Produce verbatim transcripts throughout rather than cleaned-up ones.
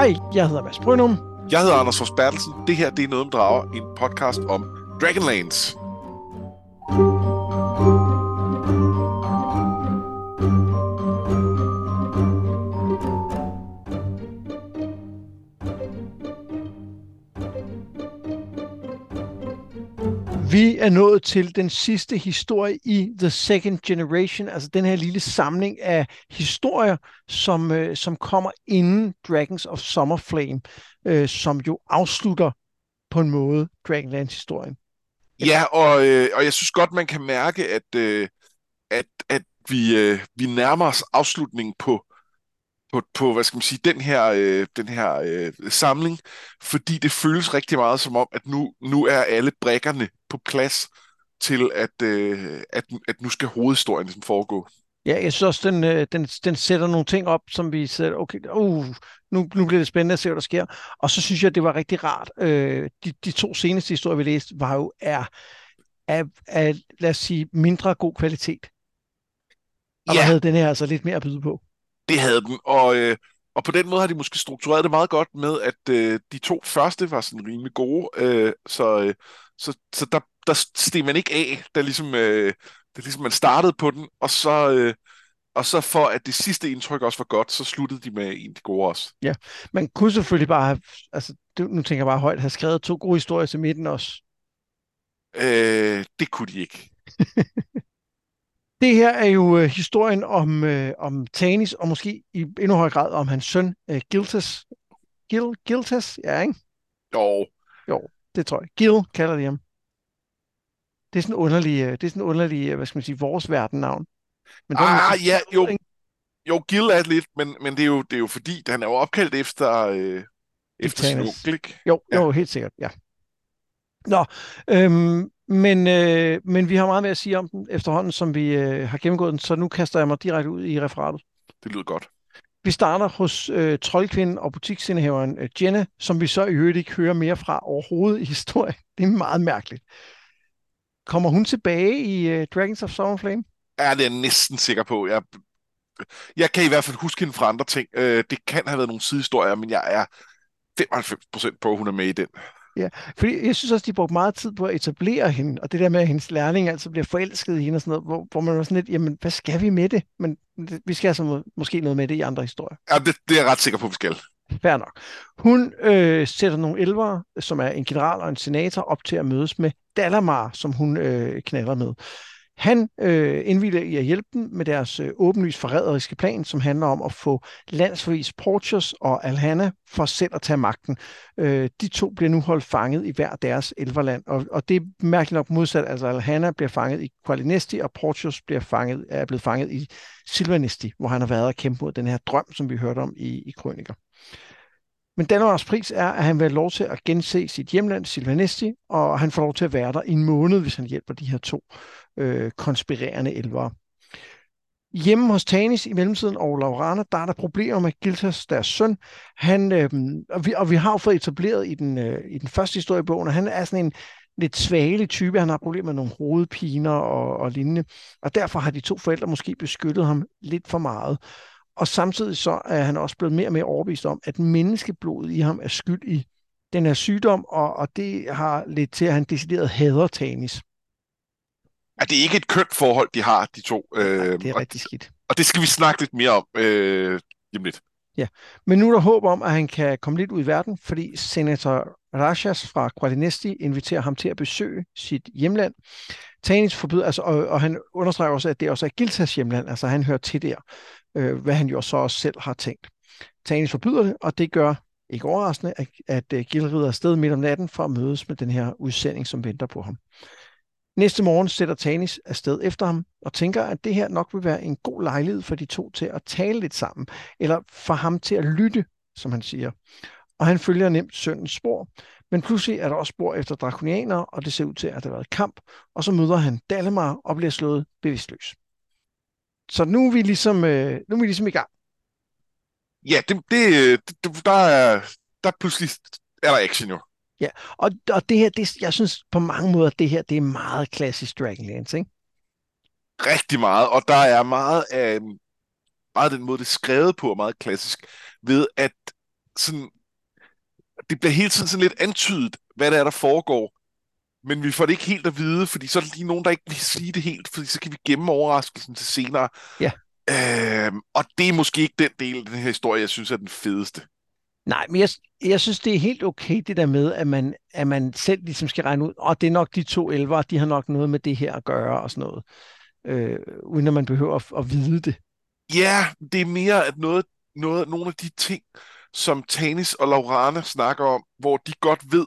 Hej, jeg hedder Mads Bryndum. Jeg hedder Anders Forsbergelsen. Det her det er Nøden Drager, en podcast om Dragonlands. Vi er nået til den sidste historie i The Second Generation, altså den her lille samling af historier, som, øh, som kommer inden Dragons of Summer Flame, øh, som jo afslutter på en måde Dragonlands-historien. Ja, og, øh, og jeg synes godt, man kan mærke, at, øh, at, at vi, øh, vi nærmer os afslutningen på, på, på hvad skal man sige, den her, øh, den her øh, samling, fordi det føles rigtig meget som om, at nu, nu er alle brikkerne på plads til, at, øh, at, at nu skal hovedhistorien ligesom foregå. Ja, jeg synes også, den, øh, den, den sætter nogle ting op, som vi sætter, okay, uh, nu, nu bliver det spændende at se, hvad der sker. Og så synes jeg, det var rigtig rart. Øh, de, de to seneste historier, vi læste, var jo af, af, af lad os sige, mindre god kvalitet. Og ja, der havde den her altså lidt mere at byde på. Det havde dem, og, øh, og på den måde har de måske struktureret det meget godt med, at øh, de to første var sådan rimelig gode, øh, så, øh, så, så der, der steg man ikke af, da ligesom, øh, da ligesom man startede på den, og så, øh, og så for at det sidste indtryk også var godt, så sluttede de med en af de gode også. Ja, man kunne selvfølgelig bare have, altså nu tænker jeg bare højt, have skrevet to gode historier til midten også. Øh, det kunne de ikke. Det her er jo øh, historien om, øh, om Tanis, og måske i endnu højere grad om hans søn, øh, Gilthas. Gil, Gilthas? Ja, ikke? Jo. Jo, det tror jeg. Gil kalder de ham. Det er sådan underlig, øh, det er sådan underlig, øh, hvad skal man sige, vores verdennavn. Men ah, den, ja, jo. Jo, Gil er lidt, men, men det, er jo, det er jo fordi, han er jo opkaldt efter, øh, efter Snuglik. Jo, ja. jo, helt sikkert, ja. Nå, øhm, Men, øh, men vi har meget mere at sige om den efterhånden, som vi øh, har gennemgået den, så nu kaster jeg mig direkte ud i referatet. Det lyder godt. Vi starter hos øh, troldkvinden og butiksindehaveren øh, Jenna, som vi så i øvrigt ikke hører mere fra overhovedet i historien. Det er meget mærkeligt. Kommer hun tilbage i øh, Dragons of Summer Flame? Ja, det er jeg næsten sikker på. Jeg, jeg kan i hvert fald huske hende fra andre ting. Øh, det kan have været nogle sidehistorier, men jeg er femoghalvfems procent på, at hun er med i den. Ja, fordi jeg synes også, de brugte meget tid på at etablere hende, og det der med, at hendes lærling altså bliver forelsket i hende og sådan noget, hvor, hvor man var sådan lidt, jamen, hvad skal vi med det? Men det, vi skal altså må, måske noget med det i andre historier. Ja, det, det er jeg ret sikker på, vi skal. Fair nok. Hun øh, sætter nogle elvere, som er en general og en senator, op til at mødes med Dalamar, som hun øh, knaller med. Han øh, indvilliger i at hjælpe dem med deres øh, åbenlyst forræderiske plan, som handler om at få landsforvis Porthios og Alhana for selv at tage magten. Øh, de to bliver nu holdt fanget i hver deres elverland, og, og det er mærkeligt nok modsat. Altså Alhana bliver fanget i Qualinesti, og Porthios bliver fanget, er blevet fanget i Silvanesti, hvor han har været og kæmpet mod den her drøm, som vi hørte om i, i krøniker. Men Dalamars pris er, at han vil have lov til at gense sit hjemland, Silvanesti, og han får lov til at være der i en måned, hvis han hjælper de her to øh, konspirerende elvere. Hjemme hos Tanis i mellemtiden og Laurana, der er der problemer med Gilthas, deres søn. Han, øh, og, vi, og vi har jo fået etableret i den, øh, i den første historiebogen, og han er sådan en lidt svagelig type. Han har problemer med nogle hovedpiner og, og lignende, og derfor har de to forældre måske beskyttet ham lidt for meget. Og samtidig så er han også blevet mere og mere overbevist om, at menneskeblodet i ham er skyld i den her sygdom, og, og det har ledt til, at han decideret hader Tanis. Ja, det er ikke et kønt forhold, de har, de to. Ja, det er rigtig skidt. Og det skal vi snakke lidt mere om øh, lige lidt. Ja, men nu er der håb om, at han kan komme lidt ud i verden, fordi senator Rashas fra Qualinesti inviterer ham til at besøge sit hjemland. Tanis forbyder, altså, og, og han understreger også, at det også er Gilthas hjemland, altså han hører til der, øh, hvad han jo så også selv har tænkt. Tanis forbyder det, og det gør, ikke overraskende, at, at Gil rider afsted midt om natten for at mødes med den her udsending, som venter på ham. Næste morgen sætter Tanis afsted efter ham og tænker, at det her nok vil være en god lejlighed for de to til at tale lidt sammen, eller for ham til at lytte, som han siger. Og han følger nemt søndens spor, men pludselig er der også spor efter drakonianere, og det ser ud til, at der har været kamp, og så møder han Dalamar og bliver slået bevidstløs. Så nu er vi ligesom, nu er vi ligesom i gang. Ja, det, det, der, er, der pludselig er der action jo. Ja, og, og det her, det, jeg synes på mange måder, at det her, det er meget klassisk Dragonlance, ikke? Rigtig meget, og der er meget af, meget af den måde, det er skrevet på, meget klassisk, ved at sådan, det bliver hele tiden sådan lidt antydet, hvad der er, der foregår. Men vi får det ikke helt at vide, fordi så er der lige nogen, der ikke vil sige det helt, fordi så kan vi gemme overraskelsen til senere. Ja. Øhm, og det er måske ikke den del af den her historie, jeg synes er den fedeste. Nej, men jeg, jeg synes, det er helt okay, det der med, at man, at man selv ligesom skal regne ud, og det er nok de to elver, de har nok noget med det her at gøre og sådan noget, øh, uden at man behøver at, at vide det. Ja, det er mere, at noget, noget, nogle af de ting, som Tanis og Laurana snakker om, hvor de godt ved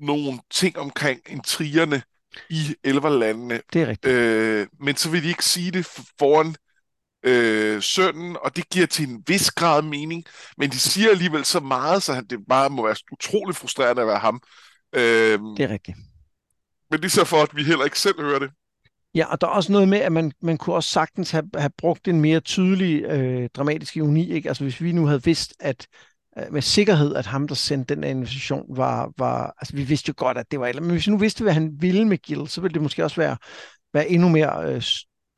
nogle ting omkring intrigerne i elverlandene. Det er rigtigt. Øh, men så vil de ikke sige det foran Øh, sønnen, og det giver til en vis grad mening, men de siger alligevel så meget, så det bare må være utrolig frustrerende at være ham. Øh, det er rigtigt. Men det er så for, at vi heller ikke selv hører det. Ja, og der er også noget med, at man, man kunne også sagtens have, have brugt en mere tydelig øh, dramatisk ironi, ikke? Altså hvis vi nu havde vidst, at øh, med sikkerhed, at ham, der sendte den invitation, var, var... Altså vi vidste jo godt, at det var... Men hvis vi nu vidste, hvad han ville med Gil, så ville det måske også være, være endnu mere... Øh,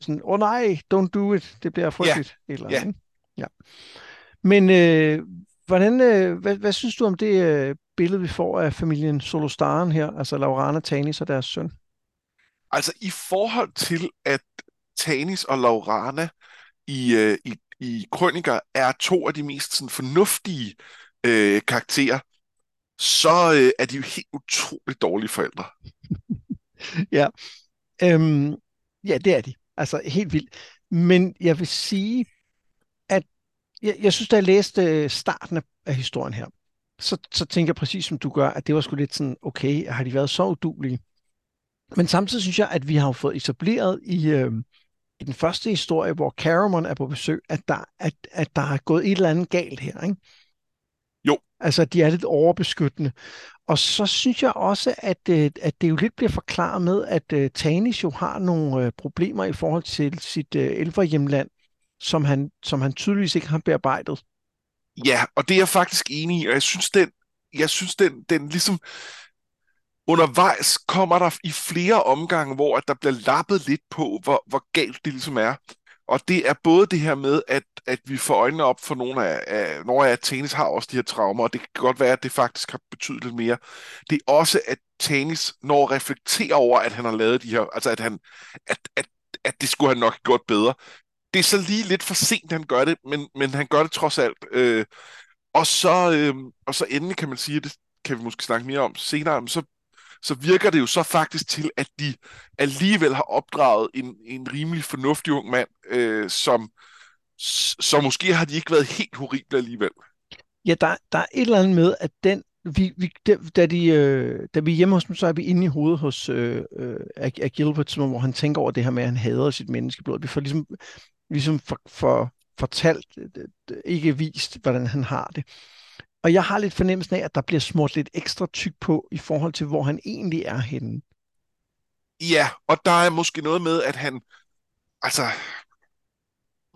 Sådan, åh oh, nej, don't do it, det bliver frygteligt. Yeah. Eller, yeah. Ja. Men øh, hvordan, øh, hvad, hvad synes du om det øh, billede, vi får af familien Solostaren her, altså Laurana, Tanis og deres søn? Altså i forhold til, at Tanis og Laurana i, øh, i, i Krøniker er to af de mest sådan, fornuftige øh, karakterer, så øh, er de jo helt utroligt dårlige forældre. ja. Øhm, ja, det er de. Altså helt vildt. Men jeg vil sige, at jeg, jeg synes, da jeg læste starten af historien her, så, så tænker jeg præcis som du gør, at det var sgu lidt sådan, okay, har de været så uduelige? Men samtidig synes jeg, at vi har fået etableret i, øh, i den første historie, hvor Caramon er på besøg, at der, at, at der er gået et eller andet galt her, ikke? Jo. Altså, de er lidt overbeskyttende. Og så synes jeg også, at, at det jo lidt bliver forklaret med, at Tanis jo har nogle problemer i forhold til sit elverhjemland, som han, som han tydeligvis ikke har bearbejdet. Ja, og det er jeg faktisk enig i, og jeg synes, den, jeg synes den, den ligesom undervejs kommer der i flere omgange, hvor at der bliver lappet lidt på, hvor, hvor galt det ligesom er. Og det er både det her med, at, at vi får øjnene op for nogle af, af, nogle af Tanis har også de her traumer, og det kan godt være, at det faktisk har betydet lidt mere. Det er også, at Tanis når at reflektere over, at han har lavet de her, altså at, han, at, at, at det skulle han nok have gjort bedre. Det er så lige lidt for sent, han gør det, men, men han gør det trods alt. Øh, og, så, øh, og så endelig kan man sige, at det kan vi måske snakke mere om senere, men så så virker det jo så faktisk til, at de alligevel har opdraget en, en rimelig fornuftig ung mand, øh, som, som måske har de ikke været helt horrible alligevel. Ja, der, der er et eller andet med, at den, vi, vi, da, de, øh, da vi er hjemme hos dem, så er vi inde i hovedet hos øh, af, af Gilbert, hvor han tænker over det her med, at han hader sit menneskeblod. Vi får ligesom, ligesom for, for, fortalt, ikke vist, hvordan han har det. Og jeg har lidt fornemmelsen af, at der bliver smurt lidt ekstra tyk på, i forhold til, hvor han egentlig er henne. Ja, og der er måske noget med, at han... Altså...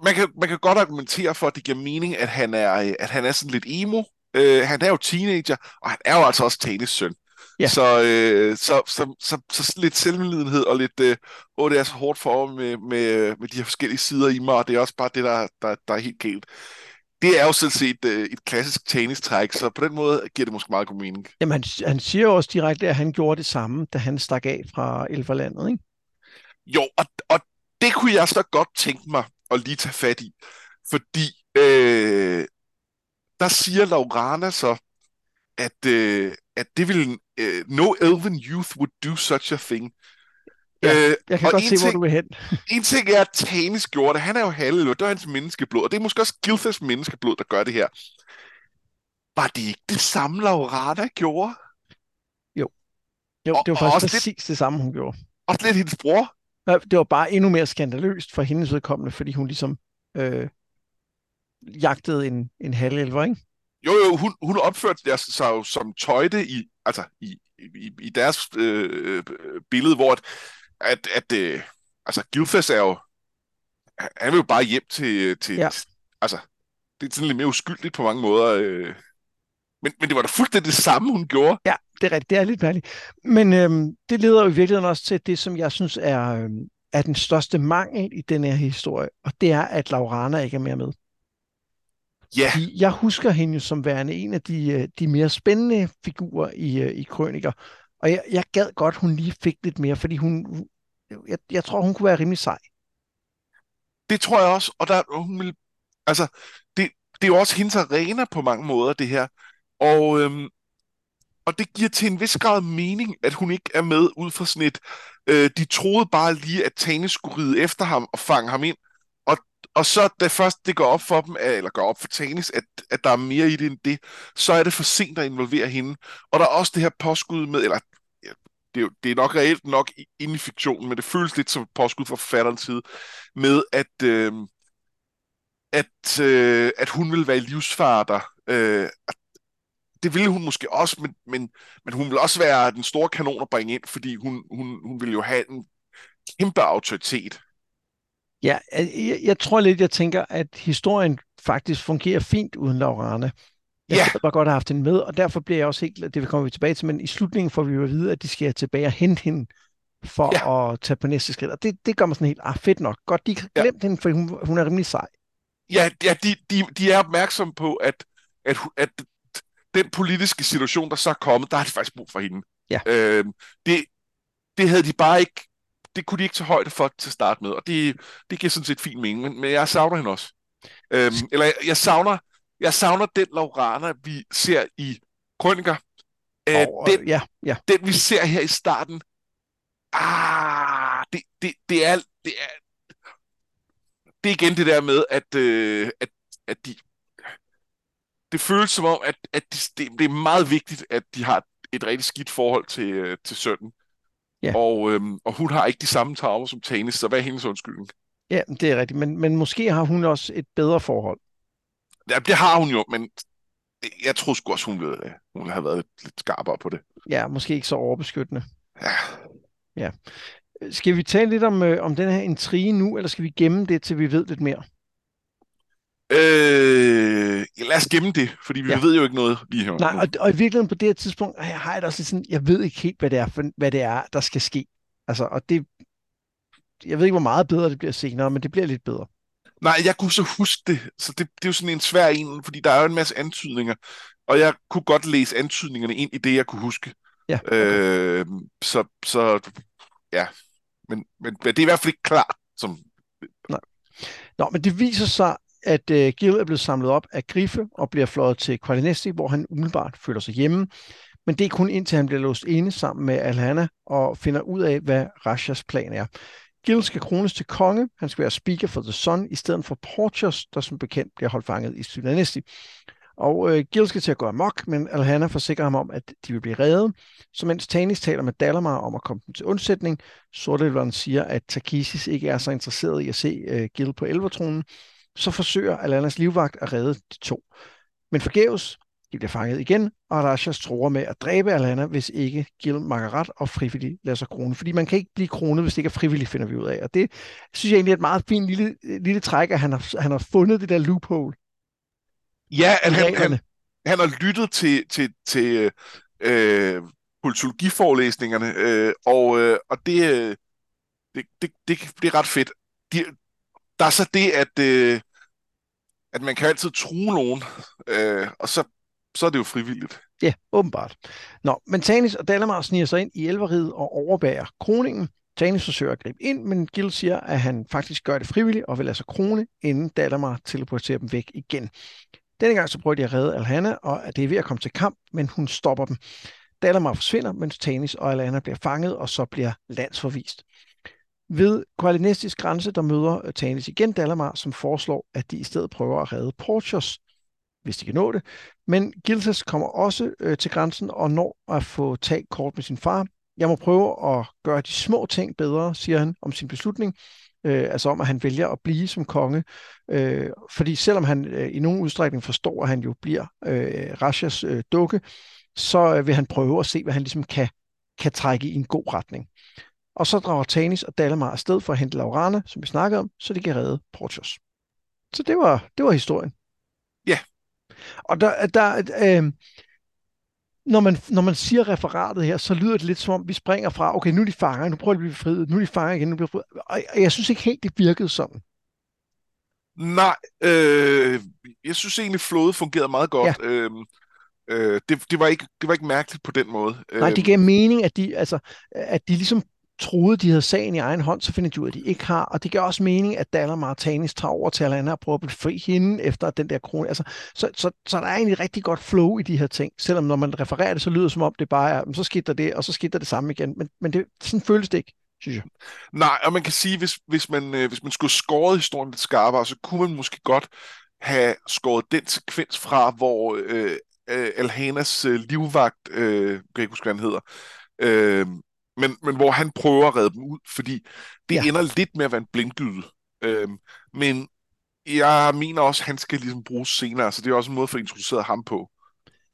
Man kan, man kan godt argumentere for, at det giver mening, at han er, at han er sådan lidt emo. Øh, han er jo teenager, og han er jo altså også Tanis søn. Ja. Så, øh, så, så, så, så, så lidt selvmedlidenhed og lidt... Øh, åh, det er så hårdt for ham med, med, med de her forskellige sider i mig, og det er også bare det, der, der, der er helt galt. Det er jo selv set øh, et klassisk Tanis-træk, så på den måde giver det måske meget god mening. Jamen, han, han siger jo også direkte, at han gjorde det samme, da han stak af fra elverlandet, ikke? Jo, og, og det kunne jeg så godt tænke mig at lige tage fat i, fordi øh, der siger Laurana så, at, øh, at det ville, øh, no elven youth would do such a thing. Ja, øh, jeg kan godt se, ting, hvor du vil hen. En ting er, at Tanis gjorde det. Han er jo halvelød, og det er hans menneskeblod. Og det er måske også Gilthas menneskeblod, der gør det her. Var det ikke det samme, Laurana gjorde? Jo. Jo, og, det var faktisk og præcis lidt, det samme, hun gjorde. Også lidt hendes bror? Det var bare endnu mere skandaløst for hendes vedkommende, fordi hun ligesom øh, jagtede en, en halvelver, ikke? Jo, jo, hun, hun opførte sig jo som tøjde i, altså, i, i, i deres øh, billede, hvor... Et, at, at øh, altså Gilthas er jo, han vil jo bare hjem til, til ja. Altså, det er sådan lidt mere uskyldigt på mange måder, øh. men, men det var da fuldstændig det samme, hun gjorde. Ja, det er rigtigt, det er lidt mærkeligt. Men øh, det leder jo i virkeligheden også til det, som jeg synes er, øh, er den største mangel i den her historie, og det er, at Laurana ikke er mere med. Yeah. Jeg husker hende jo som værende en af de, de mere spændende figurer i, i Krøniker. Og jeg, jeg gad godt, hun lige fik lidt mere, fordi hun, jeg, jeg tror, hun kunne være rimelig sej. Det tror jeg også, og der, hun vil, altså, det, det er jo også hendes arena på mange måder, det her. Og, øhm, og det giver til en vis grad mening, at hun ikke er med ud fra sådan et, øh, de troede bare lige, at Tanis skulle ride efter ham og fange ham ind. Og, og så da først det går op for dem, eller går op for Tanis, at, at der er mere i det end det, så er det for sent at involvere hende. Og der er også det her påskud med, eller det er, jo, det er nok reelt nok inde i fiktionen, men det føles lidt som et påskud fra forfatterens side, med at, øh, at, øh, at hun vil være livsfarter. Øh, det ville hun måske også, men, men, men hun vil også være den store kanon at bringe ind, fordi hun, hun, hun vil jo have en kæmpe autoritet. Ja, jeg, jeg tror lidt, jeg tænker, at historien faktisk fungerer fint uden Laurana. Jeg ja. Var godt have haft hende med, og derfor bliver jeg også helt glad, det kommer vi tilbage til, men i slutningen får vi jo at vide, at de skal tilbage og hente hende for ja. At tage på næste skridt, og det, det gør mig sådan helt, ah fedt nok, godt, de har glemt ja. Hende, for hun, hun er rimelig sej. Ja, ja de, de, de er opmærksomme på, at, at, at den politiske situation, der så er kommet, der har de faktisk brug for hende. Ja. Øhm, det, det havde de bare ikke, det kunne de ikke tage højde for til at starte med, og det, det giver sådan set fin mening, men, men jeg savner hende også. Øhm, eller jeg, jeg savner Jeg savner den Laurana, vi ser i Krøniker. Æh, oh, den, ja, ja. den, vi ser her i starten. Ah, det, det, det, er, det er... Det er igen det der med, at, øh, at, at de... Det føles som om, at, at de, det er meget vigtigt, at de har et rigtig skidt forhold til, til sønnen. Ja. Og, øhm, og hun har ikke de samme traumer som Tanis, så hvad er hendes undskyldning? Ja, det er rigtigt. Men, men måske har hun også et bedre forhold. Ja, det har hun jo, men jeg tror sgu også, hun ville, hun ville have været lidt skarpere på det. Ja, måske ikke så overbeskyttende. Ja. ja. Skal vi tale lidt om, øh, om den her intrige nu, eller skal vi gemme det, til vi ved lidt mere? Øh, lad os gemme det, fordi vi ja. ved jo ikke noget lige her. Nej, og, og i virkeligheden på det her tidspunkt, jeg har jeg da også lidt sådan, jeg ved ikke helt, hvad det er, for, hvad det er, der skal ske. Altså, og det, jeg ved ikke, hvor meget bedre det bliver senere, men det bliver lidt bedre. Nej, jeg kunne så huske det, så det, det er jo sådan en svær en, fordi der er jo en masse antydninger, og jeg kunne godt læse antydningerne ind i det, jeg kunne huske. Ja, okay. øh, så, så, ja, men, men det er i hvert fald ikke klart. Som... Nej. Nå, men det viser sig, at uh, Gil er blevet samlet op af Griffe og bliver fløjet til Qualinesti, hvor han umiddelbart føler sig hjemme, men det er kun indtil han bliver låst inde sammen med Alhana og finder ud af, hvad Rashas plan er. Gil skal krones til konge, han skal være speaker for The Sun, i stedet for Porthios, der som bekendt bliver holdt fanget i Silvanesti. Og øh, Gil skal til at gå amok, men Alhana forsikrer ham om, at de vil blive reddet. Så mens Tanis taler med Dalamar om at komme dem til undsætning, Sortelveren siger, at Takhisis ikke er så interesseret i at se øh, Gil på elvertronen, så forsøger Alhanas livvagt at redde de to. Men forgæves, de bliver fanget igen, og Rashas tror med at dræbe Alhana, hvis ikke Gil makker ret og frivillig lader sig krone. Fordi man kan ikke blive kronet, hvis det ikke er frivilligt, finder vi ud af. Og det synes jeg egentlig er et meget fint lille, lille træk, at han har, han har fundet det der loophole. Ja, at han, han, han har lyttet til, til, til øh, politologiforelæsningerne, øh, og, øh, og det, øh, det, det, det, det er ret fedt. De, der er så det, at, øh, at man kan altid true nogen, øh, og så så er det jo frivilligt. Ja, åbenbart. Nå, men Tanis og Dalamar sniger sig ind i elveriet og overbærer kroningen. Tanis forsøger at gribe ind, men Gil siger, at han faktisk gør det frivilligt og vil lade sig krone, inden Dalamar teleporterer dem væk igen. Denne gang så prøver de at redde Alhana, og det er ved at komme til kamp, men hun stopper dem. Dalamar forsvinder, mens Tanis og Alhana bliver fanget, og så bliver landsforvist. Ved Qualinestis grænse, der møder Tanis igen Dalamar, som foreslår, at de i stedet prøver at redde Porthios, hvis de kan nå det. Men Gilthas kommer også øh, til grænsen og når at få talt kort med sin far. Jeg må prøve at gøre de små ting bedre, siger han om sin beslutning. Øh, altså om, at han vælger at blive som konge. Øh, fordi selvom han øh, i nogen udstrækning forstår, at han jo bliver øh, Rashas øh, dukke, så øh, vil han prøve at se, hvad han ligesom kan, kan trække i en god retning. Og så drager Tanis og Dalamar afsted for at hente Laurana, som vi snakkede om, så de kan redde Porthios. Så det var, det var historien. Ja. Yeah. Og der, der, øh, når, man, når man siger referatet her, så lyder det lidt som om, vi springer fra, okay, nu er de fanger, nu prøver de at blive friet, nu er de fanger igen, nu bliver friet. Og jeg synes ikke helt, det virkede sådan. Nej, øh, jeg synes egentlig, flåde fungerede meget godt. Ja. Øhm, øh, det, det, var ikke, det var ikke mærkeligt på den måde. Nej, det gav mening, at de, altså, at de ligesom troede, de havde sagen i egen hånd, så finder de ud, at de ikke har. Og det giver også mening, at Dalamar Tanis tager over til Alhana og prøver at befri hende efter den der krone. Altså, så, så, så der er egentlig rigtig godt flow i de her ting. Selvom når man refererer det, så lyder det som om, det bare er, så skete der det, og så skete der det samme igen. Men, men det, sådan føles det ikke, synes jeg. Nej, og man kan sige, hvis, hvis, man, øh, hvis man skulle skåret historien lidt skarpere, så kunne man måske godt have skåret den sekvens fra, hvor øh, øh, Alhanas øh, livvagt, øh, jeg kan ikke huske, hvad han hedder, øh, Men, men hvor han prøver at redde dem ud, fordi det ja. ender lidt med at være en blindgyde. Øhm, men jeg mener også, at han skal ligesom bruges senere, så det er også en måde for at introducere ham på.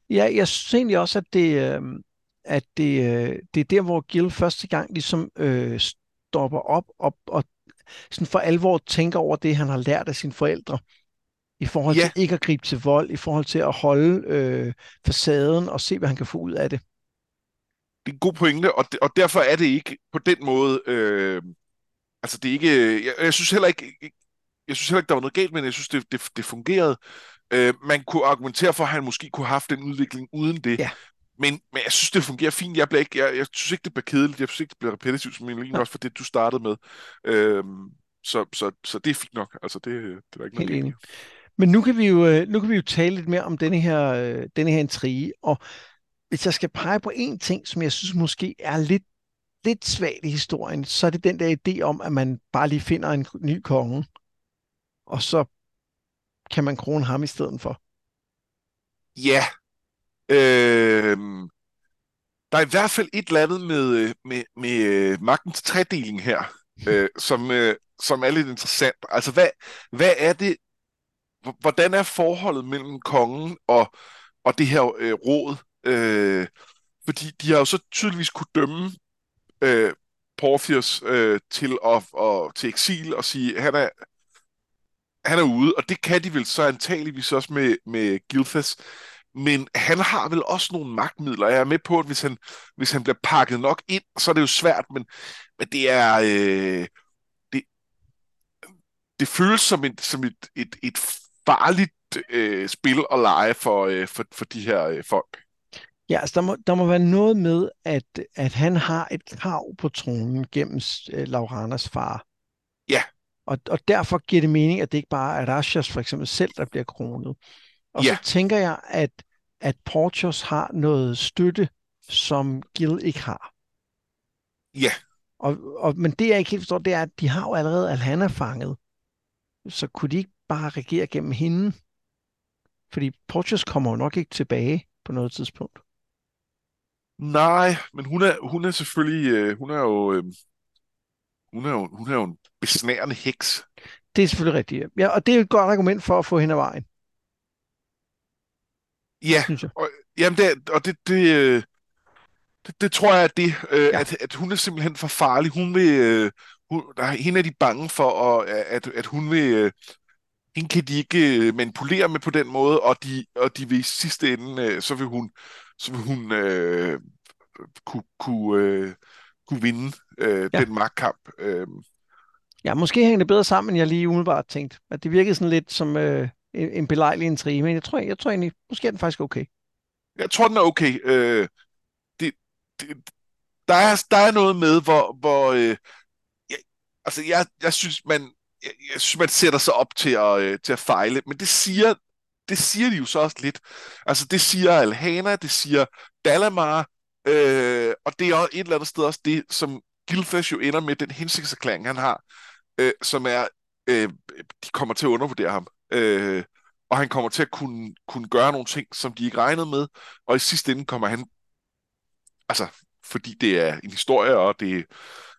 Ja, jeg synes egentlig også, at det, at det, det er der, hvor Gil første gang ligesom øh, stopper op, op og sådan for alvor tænker over det, han har lært af sine forældre. I forhold ja. til ikke at gribe til vold, i forhold til at holde øh, facaden og se, hvad han kan få ud af det. Det er en god pointe, og, de, og derfor er det ikke på den måde, øh, altså det er ikke, jeg, jeg synes heller ikke, jeg, jeg synes heller ikke, der var noget galt, men jeg synes, det, det, det fungerede. Øh, man kunne argumentere for, at han måske kunne have haft den udvikling uden det, ja. men, men jeg synes, det fungerer fint. Jeg, blev ikke, jeg, jeg synes ikke, det blev kedeligt, jeg synes ikke, det blev repetitivt, som jeg også for det, du startede med. Øh, så, så, så det er fint nok, altså det, det var ikke noget galt. Men nu kan, vi jo, nu kan vi jo tale lidt mere om denne her, denne her intrige, og hvis jeg skal pege på en ting, som jeg synes måske er lidt, lidt svagt i historien, så er det den der idé om, at man bare lige finder en ny konge, og så kan man krone ham i stedet for. Ja. Øh, der er i hvert fald et eller andet med, med, med magtens tredeling her, øh, som, øh, som er lidt interessant. Altså, hvad, hvad er det? Hvordan er forholdet mellem kongen og, og det her øh, råd? Øh, fordi de har jo så tydeligvis kunne dømme øh, Porthios øh, til, at, og, til eksil og sige, at han er, han er ude, og det kan de vel så antageligvis også med, med Gilthas, men han har vel også nogle magtmidler. Jeg er med på, at hvis han, hvis han bliver pakket nok ind, så er det jo svært, men, men det er øh, det, det føles som et, som et, et, et farligt øh, spil at lege for, øh, for, for de her øh, folk. Ja, altså der må, der må være noget med, at, at han har et krav på tronen gennem øh, Lauranas far. Ja. Og, og derfor giver det mening, at det ikke bare er Rashas for eksempel selv, der bliver kronet. Og ja. så tænker jeg, at, at Porthios har noget støtte, som Gil ikke har. Ja. Og, og, men det jeg ikke helt forstår, det er, at de har jo allerede Alhana fanget. Så kunne de ikke bare regere gennem hende? Fordi Porthios kommer jo nok ikke tilbage på noget tidspunkt. Nej, men hun er hun er selvfølgelig øh, hun er jo øh, hun er jo hun er jo en besnærende heks. Det er selvfølgelig rigtigt. Ja, og det er et godt argument for at få hende af vejen. Ja, og jamen det og det det, øh, det, det tror jeg at det øh, ja. at at hun er simpelthen for farlig. Hun vil øh, hun, der, hende er de bange for og at at hun vil øh, hende kan de ikke manipulere med på den måde, og de og de vil i sidste ende øh, så vil hun så vil hun øh, kunne, kunne, øh, kunne vinde øh, ja. den magtkamp. Øh. Ja, måske hænger det bedre sammen, end jeg lige umiddelbart tænkte. At det virkede sådan lidt som øh, en belejlig intrige, men jeg tror, jeg, jeg tror egentlig, måske er den faktisk okay. Jeg tror, den er okay. Øh, det, det, der, er, der er noget med, hvor... hvor øh, jeg, altså, jeg, jeg, synes, man, jeg, jeg synes, man sætter sig op til at, øh, til at fejle, men det siger... Det siger de jo så også lidt. Altså, det siger Alhana, det siger Dalamar, øh, og det er et eller andet sted også det, som Gilthas jo ender med, den hensigtserklæring, han har, øh, som er, øh, de kommer til at undervurdere ham. Øh, og han kommer til at kunne, kunne gøre nogle ting, som de ikke regnede med, og i sidste ende kommer han, altså, fordi det er en historie, og det,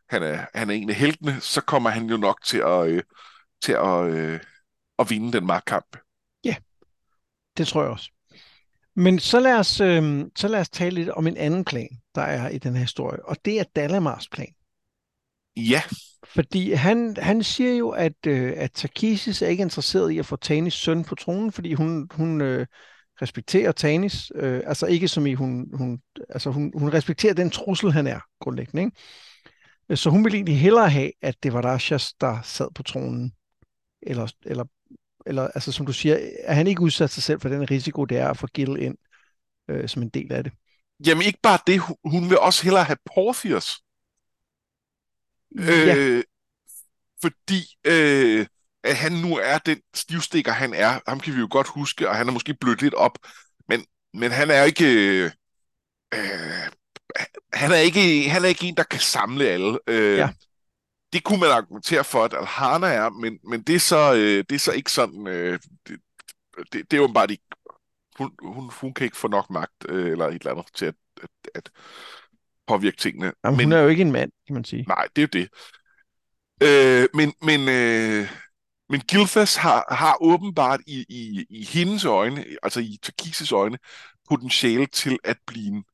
han, er, han er en af heltene, så kommer han jo nok til at, øh, til at, øh, at vinde den magtkamp. Det tror jeg også. Men så lad, os, øh, så lad os tale lidt om en anden plan, der er i den her historie, og det er Dalamars plan. Ja. Fordi han, han siger jo, at, øh, at Takhisis er ikke interesseret i at få Tanis søn på tronen, fordi hun, hun øh, respekterer Tanis, øh, altså ikke som i, hun, hun, altså hun, hun respekterer den trussel, han er grundlæggende. Ikke? Så hun ville egentlig hellere have, at det var Rashas, der sad på tronen, eller, eller eller altså som du siger, er han ikke udsat sig selv for den risiko, det er at få Gil ind øh, som en del af det? Jamen ikke bare det, hun vil også hellere have Porthios. Ja. Øh, fordi øh, at han nu er den stivstikker, han er. Ham kan vi jo godt huske, og han er måske blødt lidt op, men, men han er ikke... Øh, øh, han, er ikke han er ikke en, der kan samle alle. Øh, ja. Det kunne man argumentere for, at Alhana er, men, men det, er så, øh, det er så ikke sådan... Øh, det, det, det er åbenbart ikke... Hun, hun, hun kan ikke få nok magt øh, eller et eller andet til at, at, at påvirke tingene. Jamen, men, hun er jo ikke en mand, kan man sige. Nej, det er jo det. Øh, men men, øh, men Gilthas har, har åbenbart i, i, i hendes øjne, altså i Takhisis øjne, potentiale til at blive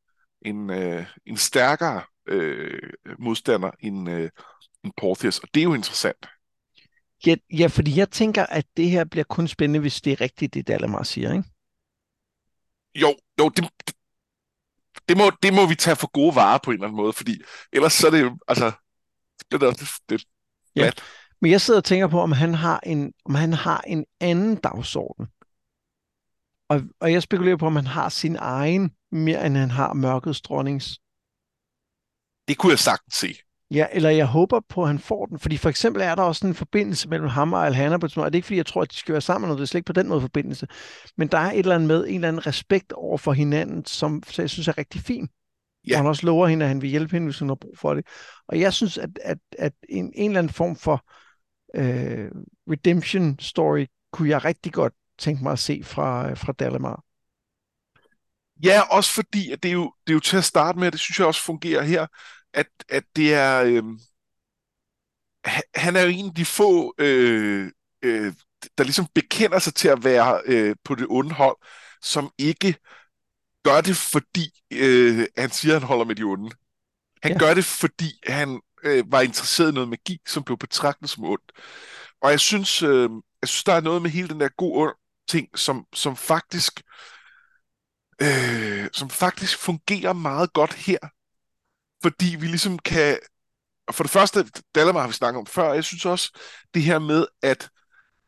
en, øh, en stærkere øh, modstander end, øh, end Porthios, og det er jo interessant. Ja, ja, fordi jeg tænker, at det her bliver kun spændende, hvis det er rigtigt, det Dalamar siger, ikke? Jo, jo det, det, må, det må vi tage for gode varer på en eller anden måde, fordi ellers så er det jo, altså, det er det, det ja. Mat. Men jeg sidder og tænker på, om han har en, om han har en anden dagsorden. Og, og jeg spekulerer på, om han har sin egen, mere end han har mørkets dronnings. Det kunne jeg sagtens se. Ja, eller jeg håber på, at han får den, fordi for eksempel er der også en forbindelse mellem ham og Alhana på et måde. Det er ikke, fordi jeg tror, at de skal være sammen, og det er slet ikke på den måde forbindelse. Men der er et eller andet med, en eller anden respekt over for hinanden, som jeg synes er rigtig fin. Ja. Og han også lover hende, at han vil hjælpe hende, hvis hun har brug for det. Og jeg synes, at, at, at en, en eller anden form for øh, redemption story, kunne jeg rigtig godt tænke mig at se fra, fra Dalamar. Ja, også fordi, at det er jo, det er jo til at starte med, det synes jeg også fungerer her, at, at det er... Øh, han er jo en af de få, øh, øh, der ligesom bekender sig til at være øh, på det onde hold, som ikke gør det, fordi øh, han siger, han holder med de onde. Han ja. Gør det, fordi han øh, var interesseret i noget magi, som blev betragtet som ondt. Og jeg synes, øh, jeg synes der er noget med hele den der god ting, som, som, faktisk, øh, som faktisk fungerer meget godt her. Fordi vi ligesom kan... For det første, Dalamar har vi snakket om før, og jeg synes også, det her med, at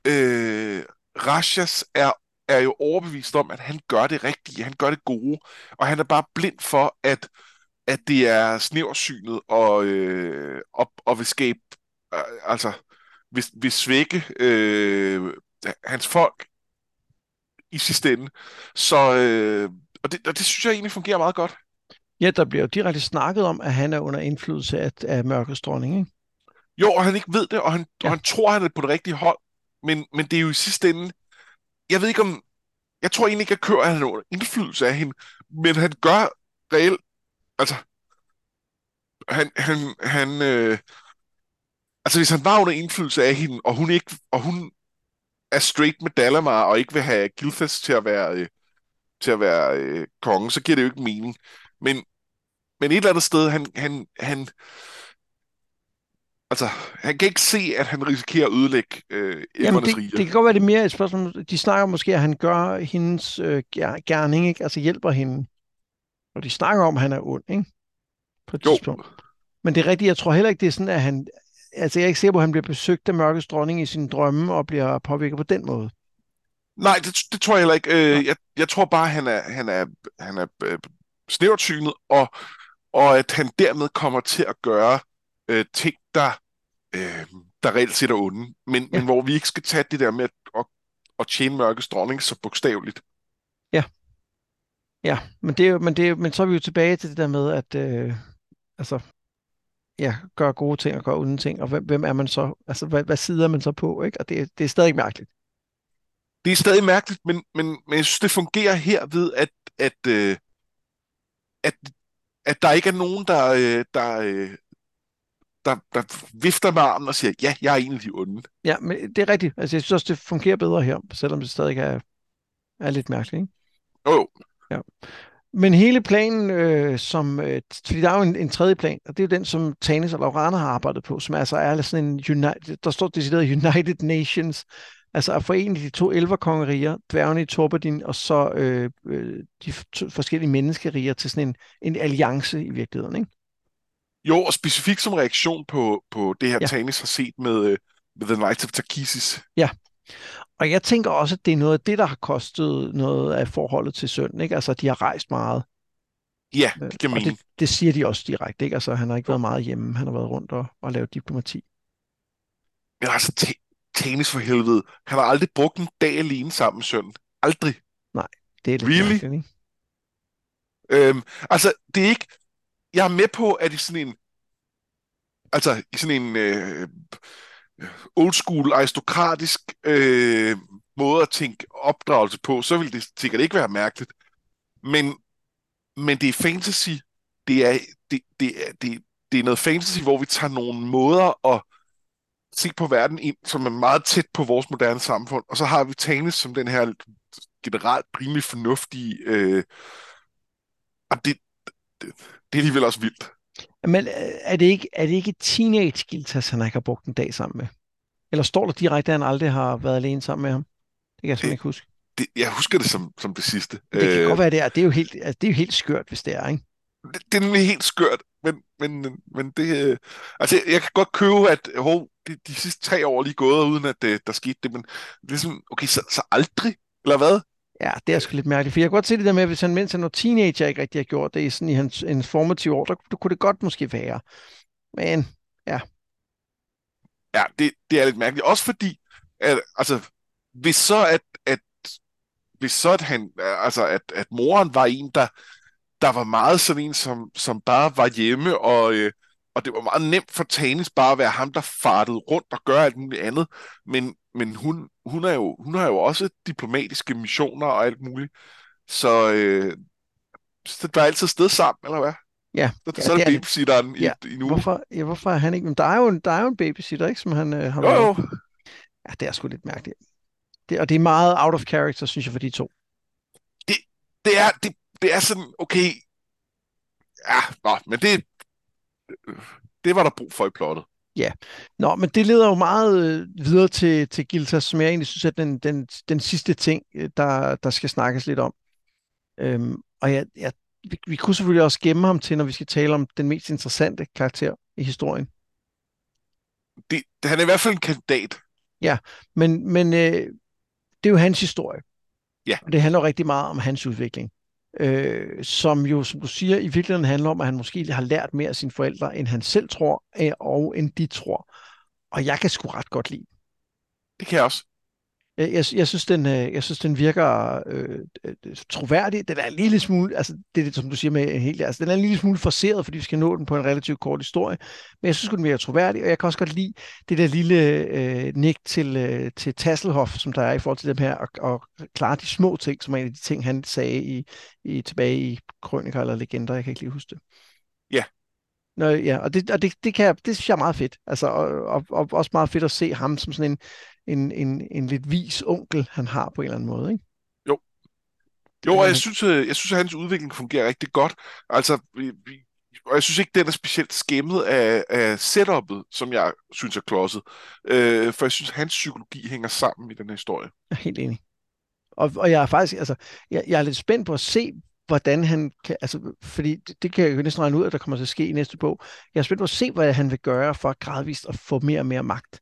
øh, Rashas er er jo overbevist om, at han gør det rigtige, han gør det gode, og han er bare blind for, at, at det er snæversynet og, øh, og, og vil skabe, øh, altså vil, vil svække øh, hans folk i sidste ende. Så, øh, og, det, og det synes jeg egentlig fungerer meget godt. Ja, der bliver jo direkte snakket om, at han er under indflydelse af, af mørkets dronning, ikke? Jo, og han ikke ved det, og han, ja. Og han tror, han er på det rigtige hold, men, men det er jo i sidste ende. Jeg ved ikke om... Jeg tror egentlig ikke, at kører han under indflydelse af hende, men han gør reelt... Altså... Han... han, han øh, altså, hvis han var under indflydelse af hende, og hun ikke... Og hun er straight med Dalamar, og ikke vil have Gilthas til at være... Øh, til at være øh, konge, så giver det jo ikke mening. Men... Men et eller andet sted, han... han, han Altså, han kan ikke se, at han risikerer at ødelægge øh, Emmernes rige. Det kan godt være, det mere et spørgsmål. De snakker måske, at han gør hendes øh, gerning, ikke? Altså hjælper hende. Og de snakker om, at han er ond, ikke? På et tidspunkt. Men det er rigtigt, jeg tror heller ikke, det er sådan, at han... Altså, jeg er ikke sikker på, at han bliver besøgt af mørkets dronning i sine drømme og bliver påvirket på den måde. Nej, det, det tror jeg heller ikke. Øh, jeg, jeg tror bare, at han er, han er, han er øh, snæversynet, og, og at han dermed kommer til at gøre øh, ting, der, øh, der reelt set er onde, men, ja. Men hvor vi ikke skal tage det der med at, at, at tjene mørkets dronning så bogstaveligt. Ja, ja, men, det er, men, det er, men så er vi jo tilbage til det der med at øh, altså, ja, gøre gode ting og gøre onde ting, og hvem, hvem er man så, altså hvad, hvad sidder man så på, ikke? Og det, det er stadig mærkeligt. Det er stadig mærkeligt, men, men, men jeg synes, det fungerer her ved, at, at, øh, at, at der ikke er nogen, der... Øh, der øh, Der, der vifter med armen og siger, ja, jeg er egentlig onde. Ja, men det er rigtigt. Altså, jeg synes også, det fungerer bedre her, selvom det stadig er, er lidt mærkeligt, ikke? Jo, jo. Ja. Men hele planen, øh, som, øh, fordi der er jo en, en tredje plan, og det er jo den, som Tanis og Laurana har arbejdet på, som altså er sådan en United, der står decideret United Nations, altså at forene de to elverkongeriger, dværgene i Torbadin, og så øh, øh, de to forskellige menneskeriger til sådan en, en alliance i virkeligheden, ikke? Jo, og specifikt som reaktion på, på det her, ja. Tanis har set med, med The Knights of Takhisis. Ja, Og jeg tænker også, at det er noget af det, der har kostet noget af forholdet til sønnen, ikke? Altså, de har rejst meget. Ja, det kan man. Det, det siger de også direkte, ikke? Altså, han har ikke været meget hjemme. Han har været rundt og, og lavet diplomati. Men altså, Tanis for helvede. Han har aldrig brugt en dag alene sammen med sønnen. Aldrig. Nej, det er lidt really? Mærkeligt, ikke? Øhm, altså, det er ikke... Jeg er med på, at i sådan en... Altså, i sådan en... Øh... old school aristokratisk øh, måde at tænke opdragelse på, så vil det sikkert ikke være mærkeligt. Men, men det er fantasy. Det er, det, det, er, det, det er noget fantasy, hvor vi tager nogle måder at se på verden ind, som er meget tæt på vores moderne samfund. Og så har vi Tanis som den her generelt primært fornuftige... Øh, og det, det, det er alligevel også vildt. Men er det ikke, er det ikke teenage Gilthas, han ikke har brugt en dag sammen med? Eller står der direkte, at han aldrig har været alene sammen med ham? Det kan jeg simpelthen ikke huske. Det, jeg husker det som, som det sidste. Men det kan øh, godt være, det er. Det er jo helt, altså, det er jo helt skørt, hvis det er, ikke? Det, det er nemlig helt skørt, men, men, men det... Øh, altså, jeg, jeg kan godt købe, at oh, de, de sidste tre år lige gået, uden at øh, der skete det, men ligesom, okay, så, så aldrig, eller hvad? Ja, det er sgu lidt mærkeligt, for jeg kan godt se det der med, at hvis han, mens han var teenager, ikke rigtig har gjort det i sådan i hans, hans formative år, der, der kunne det godt måske være. Men, ja. Ja, det, det er lidt mærkeligt. Også fordi, at, altså, hvis så at, at, hvis så at han, altså, at, at moren var en, der, der var meget sådan en, som, som bare var hjemme, og, øh, og det var meget nemt for Tanis bare at være ham, der fartede rundt og gør alt muligt andet, men men hun, hun, er jo, hun har jo også diplomatiske missioner og alt muligt. Så øh, det var altid sted sammen, eller hvad? Ja. Så, ja, så er det, det babysitteren ja. i, i en uge. Hvorfor, ja, hvorfor er han ikke? Men der er jo en, der er jo en babysitter, ikke? Som han øh, har jo, jo. Ja, det er sgu lidt mærkeligt. Det, og det er meget out of character, synes jeg, for de to. Det, det, er, det, det er sådan, okay... Ja, nå, men det... Det var der brug for i plottet. Ja, nå, men det leder jo meget videre til, til Gilthas, som jeg egentlig synes er den, den, den sidste ting, der, der skal snakkes lidt om. Øhm, og jeg, jeg, vi, vi kunne selvfølgelig også gemme ham til, når vi skal tale om den mest interessante karakter i historien. Det, han er i hvert fald en kandidat. Ja, men, men øh, det er jo hans historie. Ja. Og det handler rigtig meget om hans udvikling. Øh, som jo, som du siger, i virkeligheden handler om, at han måske har lært mere af sine forældre, end han selv tror, og end de tror. Og jeg kan sgu ret godt lide. Det kan jeg også. Jeg, jeg, jeg, synes, den, jeg synes, den virker øh, troværdig. Den er en lille smule, altså det er det, som du siger med en hel, altså den er en lille smule forceret, fordi vi skal nå den på en relativt kort historie. Men jeg synes, den virker troværdig, og jeg kan også godt lide det der lille øh, nik til, øh, til Tasselhoff, som der er i forhold til dem her, og, og klare de små ting, som er en af de ting, han sagde i, i, tilbage i Krøniker eller Legender, jeg kan ikke lige huske det. Ja. Nå, ja, og det, og det, det, kan jeg, det synes jeg er meget fedt, altså, og, og, og også meget fedt at se ham som sådan en, en, en, en lidt vis onkel, han har på en eller anden måde, ikke? Jo, jo og jeg synes, jeg synes, at hans udvikling fungerer rigtig godt, altså, og jeg synes ikke, den er specielt skæmmet af, af setup'et, som jeg synes er klodset, øh, for jeg synes, hans psykologi hænger sammen i den her historie. Jeg er helt enig, og, og jeg er faktisk, altså, jeg, jeg er lidt spændt på at se, hvordan han kan, altså, fordi det, det kan jeg jo næsten regne ud, at der kommer til at ske i næste bog. Jeg er spændt på at se, hvad han vil gøre for gradvist at få mere og mere magt.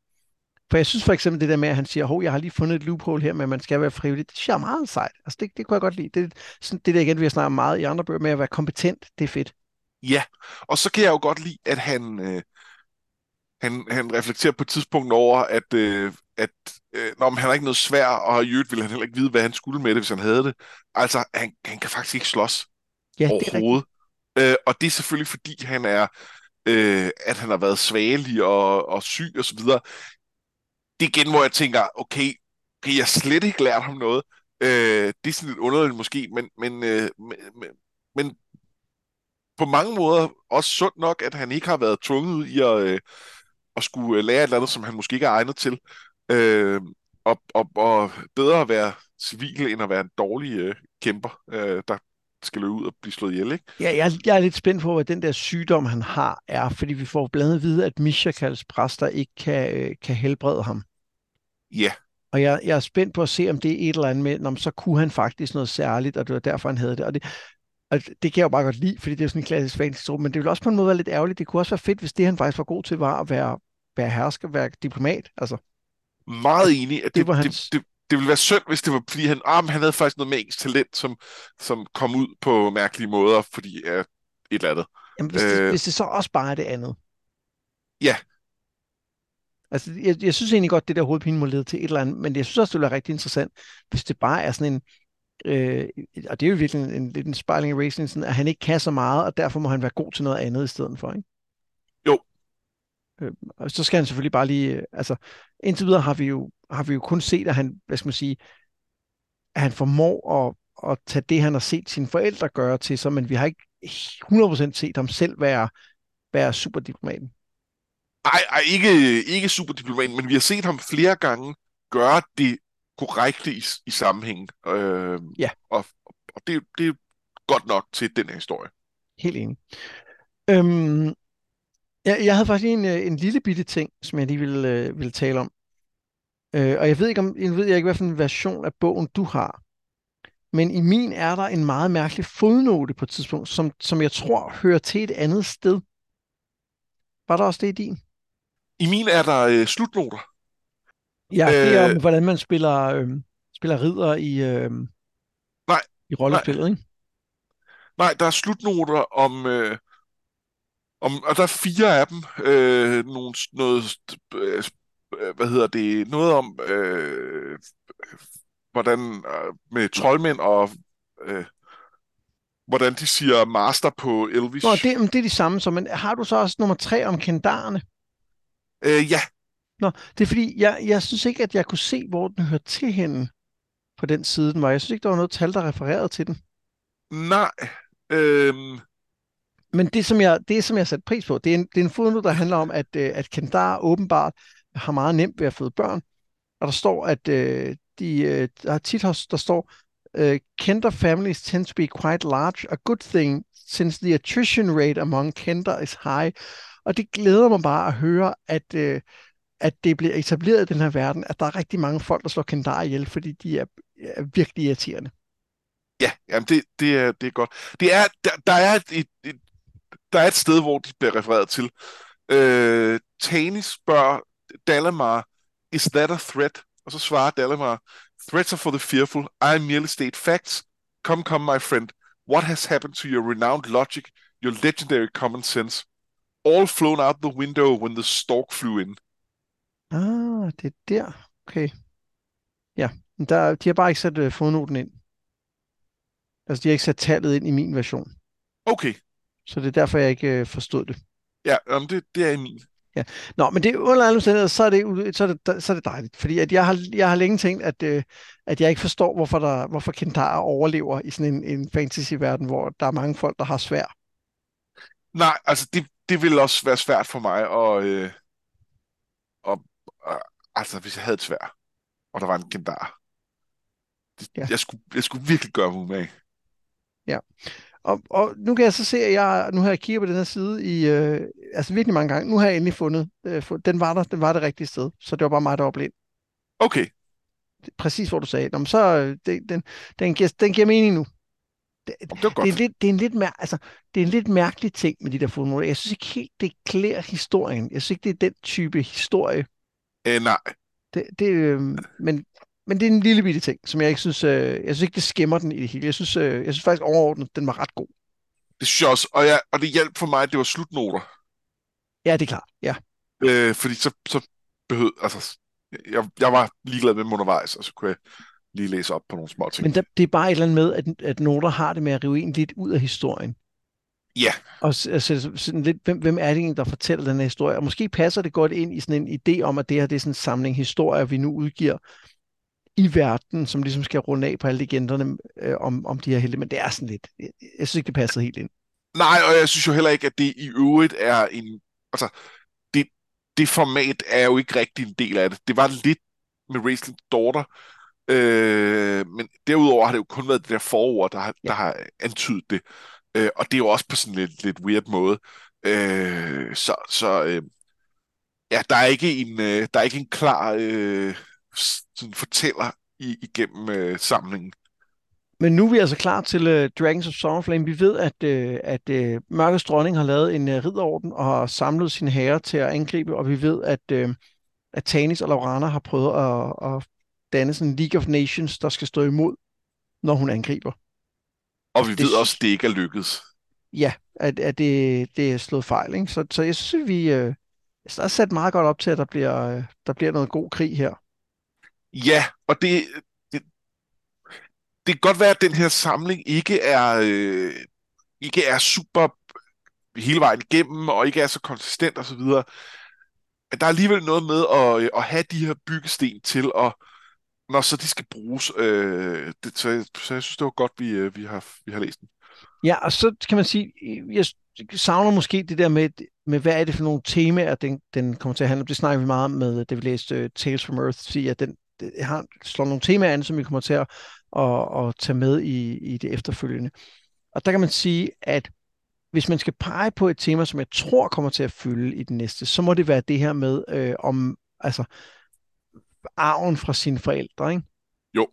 For jeg synes for eksempel det der med, at han siger, hov, jeg har lige fundet et loophole her, men man skal være frivillig. Det er meget sejt. Altså, det, det kunne jeg godt lide. Det, det der igen, vi har snakket meget i andre bøger med at være kompetent, det er fedt. Ja, og så kan jeg jo godt lide, at han, øh, han, han reflekterer på et tidspunkt over, at, øh, at øh, når han har ikke noget svær, og i øvrigt ville han heller ikke vide, hvad han skulle med det, hvis han havde det. Altså, han, han kan faktisk ikke slås ja, overhovedet. Øh, og det er selvfølgelig, fordi han er, øh, at han har været svagelig og, og syg og så videre. Det er igen, hvor jeg tænker, okay, okay jeg har slet ikke lært ham noget. Øh, det er sådan lidt underligt måske, men, men, øh, men, men, men på mange måder også sundt nok, at han ikke har været tvunget ud i at... Øh, og skulle lære et eller andet, som han måske ikke er egnet til, øh, og, og, og bedre at være civil, end at være en dårlig øh, kæmper, øh, der skal løbe ud og blive slået ihjel, ikke? Ja, jeg, jeg er lidt spændt på, hvad den der sygdom, han har, er, fordi vi får blandt andet at vide, at Mishakals præster ikke kan, øh, kan helbrede ham. Ja. Og jeg, jeg er spændt på at se, om det er et eller andet med, om så kunne han faktisk noget særligt, og det var derfor, han havde det, og det... Og det kan jeg jo bare godt lide, fordi det er jo sådan en klassisk fantasy, men det ville også på en måde være lidt ærgerligt. Det kunne også være fedt, hvis det, han faktisk var god til, var at være, være hersker, være diplomat. Altså, meget enig, at det, det, hans... det, det, det ville være synd, hvis det var, fordi han, ah, han havde faktisk noget magisk talent, som, som kom ud på mærkelige måder, fordi er uh, et eller andet. Jamen, hvis, det, øh... hvis det så også bare er det andet. Ja. Altså, jeg, jeg synes egentlig godt, det der hovedpine må lede til et eller andet, men jeg synes også, det ville være rigtig interessant, hvis det bare er sådan en, øh, og det er jo virkelig en, en, en spejling af Raisin's, at han ikke kan så meget, og derfor må han være god til noget andet i stedet for, ikke? Jo. Øh, og så skal han selvfølgelig bare lige, altså, indtil videre har vi jo, har vi jo kun set, at han, hvad skal man sige, at han formår at, at tage det, han har set sine forældre gøre til sig, men vi har ikke hundrede procent set ham selv være, være superdiplomaten. Ej, ej, ikke, ikke superdiplomat, men vi har set ham flere gange gøre det korrekte i, i sammenhængen. Øh, ja. Og, og det, det er godt nok til den her historie. Helt enig. Øhm, jeg, jeg havde faktisk en, en lille bitte ting, som jeg lige ville, øh, ville tale om. Øh, og jeg ved ikke, om, jeg ved ikke, hvilken version af bogen du har. Men i min er der en meget mærkelig fodnote på et tidspunkt, som, som jeg tror hører til et andet sted. Var der også det i din? I min er der øh, slutnoter. Ja, det er øh, om, hvordan man spiller, øh, spiller ridder i, øh, nej, i rollespillet, ikke? Nej, der er slutnoter om, øh, om og der er fire af dem. Øh, nogle, noget, øh, hvad hedder det, noget om, øh, hvordan øh, med troldmænd og... Øh, hvordan de siger master på Elvish. Nå, det, det er de samme, så, men har du så også nummer tre om kendarerne? Øh, ja. Nå, det er fordi, jeg, jeg synes ikke, at jeg kunne se, hvor den hørte til hende på den side, den var. Jeg synes ikke, der var noget tal, der refererede til den. Nej. Øhm... Men det, som jeg, det, som jeg satte pris på, det er en, det er en fodnote, der handler om, at, at kendarer åbenbart har meget nemt ved at føde børn. Og der står, at de, der tit har, der står... Uh, Kender families tend to be quite large, a good thing, since the attrition rate among Kender is high. Og det glæder mig bare at høre, at, uh, at det bliver etableret i den her verden, at der er rigtig mange folk, der slår Kender ihjel, fordi de er, er virkelig irriterende. Ja, jamen det, det, er, det er godt. Det er, der, der, er et, et, et, der er et sted, hvor de bliver refereret til. Uh, Tanis spørger Dalamar, is that a threat? Og så svarer Dalamar, threats are for the fearful. I merely state facts. Come, come, my friend. What has happened to your renowned logic, your legendary common sense? All flown out the window when the stork flew in. Ah, det er der. Okay. Ja, der, de har bare ikke sat uh, fodnoten ind. Altså, de har ikke sat tallet ind i min version. Okay. Så det er derfor, jeg ikke uh, forstod det. Ja, um, det, det er i min. Ja. Nå, men det er under alle omstændigheder, så er det, så er det, så er det dejligt, fordi at jeg, har, jeg har længe tænkt, at, øh, at jeg ikke forstår, hvorfor, der, hvorfor kendarer overlever i sådan en, en fantasy-verden, hvor der er mange folk, der har svær. Nej, altså det, det ville også være svært for mig, og, øh, og, og altså hvis jeg havde et svær, og der var en kendar, det, ja. jeg, skulle, jeg skulle virkelig gøre mig umage. Ja. Og, og nu kan jeg så se, at jeg nu har jeg kigget på den her side i øh, altså virkelig mange gange. Nu har jeg endelig fundet øh, fund, den var der, den var det rigtige sted, så det var bare mig der oplevet. Okay. Præcis hvor du sagde. Nå, men så det, den den giver den giver mening nu. Det, det, det, er det, er lidt, det er en lidt mere altså det er en lidt mærkelig ting med de der fodnoter. Jeg synes ikke helt det klæder historien. Jeg synes ikke det er den type historie. Øh, nej. Det, det øh, men Men det er en lille bitte ting, som jeg ikke synes, øh, jeg synes ikke, det skæmmer den i det hele. Jeg synes, øh, jeg synes faktisk overordnet, den var ret god. Det synes jeg også, og, jeg, og det hjalp for mig, at det var slutnoter. Ja, det er klart, ja. Øh, fordi så, så behøvede, altså, jeg, jeg var ligeglad med dem undervejs, og så kunne jeg lige læse op på nogle små ting. Men der, det er bare et eller andet med, at, at noter har det med at rive en lidt ud af historien. Ja. Og altså, sådan lidt, hvem, hvem er det egentlig, der fortæller den her historie? Og måske passer det godt ind i sådan en idé om, at det her det er sådan en samling historier, vi nu udgiver i verden, som ligesom skal runde af på alle legenderne øh, om, om de her helte, men det er sådan lidt, jeg, jeg synes ikke, det passer helt ind. Nej, og jeg synes jo heller ikke, at det i øvrigt er en, altså, det, det format er jo ikke rigtig en del af det. Det var lidt med Raisin's Daughter, øh, men derudover har det jo kun været det der forord, der, ja. der har antydet det, øh, og det er jo også på sådan en lidt, lidt weird måde. Øh, så, så øh, ja, der er ikke en, øh, der er ikke en klar... Øh, sådan fortæller i, igennem øh, samlingen. Men nu er vi altså klar til øh, Dragons of Summer Flame. Vi ved, at, øh, at øh, Mørkets Dronning har lavet en øh, ridderorden og har samlet sine hære til at angribe, og vi ved, at, øh, at Tanis og Laurana har prøvet at, at danne sådan en League of Nations, der skal stå imod, når hun angriber. Og vi det, ved også, det ikke er lykkedes. Ja, at, at det, det er slået fejl. Ikke? Så, så jeg synes, at vi øh, er sat meget godt op til, at der bliver, øh, der bliver noget god krig her. Ja, og det, det, det kan godt være, at den her samling ikke er, øh, ikke er super hele vejen igennem, og ikke er så konsistent osv. Men der er alligevel noget med at, at have de her byggesten til, og når så de skal bruges, øh, det, så, så jeg synes, det var godt, vi, vi, har, vi har læst den. Ja, og så kan man sige, jeg savner måske det der med, med hvad er det for nogle temaer, den, den kommer til at handle om. Det snakker vi meget om med, da vi læste Tales from Earthsea, at den det, har, slår nogle temaer an, som vi kommer til at, at, at tage med i, i det efterfølgende. Og der kan man sige, at hvis man skal pege på et tema, som jeg tror kommer til at fylde i den næste, så må det være det her med øh, om altså arven fra sine forældre, ikke? Jo.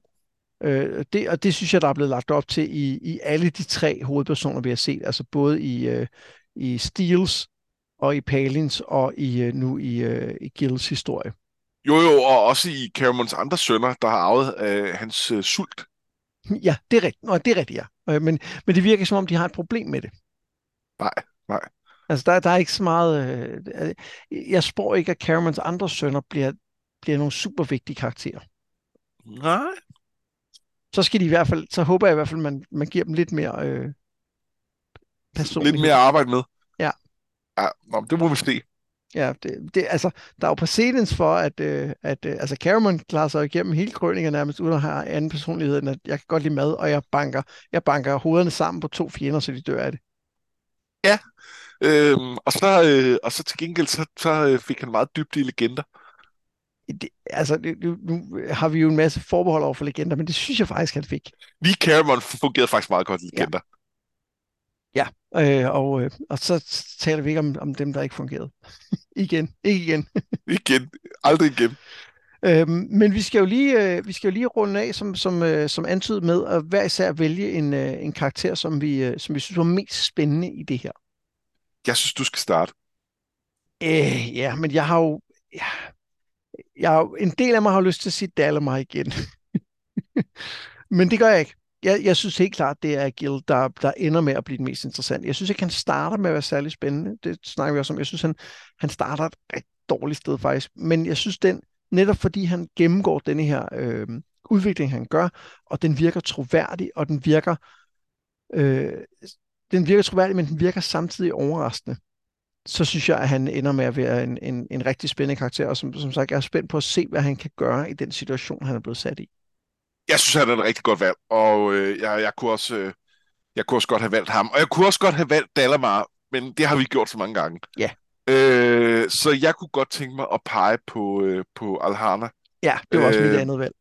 Øh, det, og det synes jeg, der er blevet lagt op til i, i alle de tre hovedpersoner, vi har set, altså både i, øh, i Steels og i Palins og i, øh, nu i, øh, i Gills historie. Jo, jo, og også i Caramons andre sønner, der har arvet øh, hans øh, sult. Ja, det er rigtigt. Nå, det er rigtigt, ja. Øh, men, men det virker, som om de har et problem med det. Nej, nej. Altså, der, der er ikke så meget... Øh, jeg spår ikke, at Caramons andre sønner bliver, bliver nogle super vigtige karakterer. Nej. Så skal de i hvert fald... Så håber jeg i hvert fald, at man, man giver dem lidt mere øh, personlighed. Lidt mere arbejde med. Ja. Ja, nå, det må vi se. Ja, det, det, altså, der er jo præcedens for, at, øh, at øh, altså, Caramon klarer sig igennem hele krøninger nærmest, uden at have anden personlighed, end at jeg kan godt lide mad, og jeg banker, jeg banker hovederne sammen på to fjender, så de dør af det. Ja, øhm, og, så, øh, og så til gengæld, så, så fik han meget dybde i legender. Det, altså, det, nu har vi jo en masse forbehold over for legender, men det synes jeg faktisk, han fik. Lige Caramon fungerede faktisk meget godt i legender. Ja, ja øh, og, øh, og så taler vi ikke om, om dem, der ikke fungerede. igen, ikke igen. igen, aldrig igen. Øhm, men vi skal jo lige, øh, vi skal jo lige runde af, som, som, øh, som antydet med, at hver især vælge en, øh, en karakter, som vi, øh, som vi synes var mest spændende i det her. Jeg synes, du skal starte. Øh, ja, men jeg har jo... Ja, jeg har jo en del af mig har lyst til at sige Dalamar igen. men det gør jeg ikke. Jeg, jeg synes helt klart, det er Gil, der, der ender med at blive det mest interessante. Jeg synes ikke, han starter med at være særlig spændende. Det snakker vi også om. Jeg synes, han, han starter et rigtig dårligt sted faktisk. Men jeg synes, den... Netop fordi han gennemgår denne her øh, udvikling, han gør, og den virker troværdig, og den virker, øh, den virker troværdig, men den virker samtidig overraskende. Så synes jeg, at han ender med at være en, en, en rigtig spændende karakter, og som, som sagt, jeg er spændt på at se, hvad han kan gøre i den situation, han er blevet sat i. Jeg synes, han er et rigtig godt valg, og øh, jeg, jeg, kunne også, øh, jeg kunne også godt have valgt ham, og jeg kunne også godt have valgt Dalamar, men det har vi gjort så mange gange. Ja. Øh, så jeg kunne godt tænke mig at pege på, øh, på Alhana. Ja, det var også øh, mit andet valg.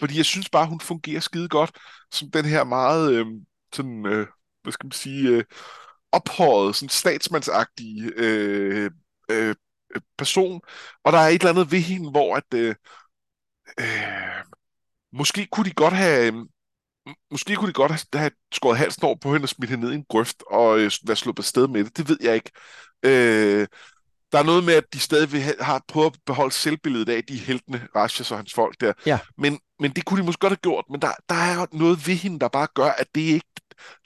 Fordi jeg synes bare, hun fungerer skide godt som den her meget, øh, sådan, øh, hvad skal man sige, øh, ophøjet, sådan statsmandsagtige øh, øh, person. Og der er et eller andet ved hende, hvor at, øh, øh, måske kunne de godt have... Måske kunne de godt have skåret halsen over på hende og smidt hende ned i en grøft og øh, være sluppet afsted med det. Det ved jeg ikke. Øh, der er noget med, at de stadig have, har prøvet at beholde selvbilledet af de heltene, Rashas og hans folk der. Ja. Men, men det kunne de måske godt have gjort. Men der, der er noget ved hende, der bare gør, at det ikke...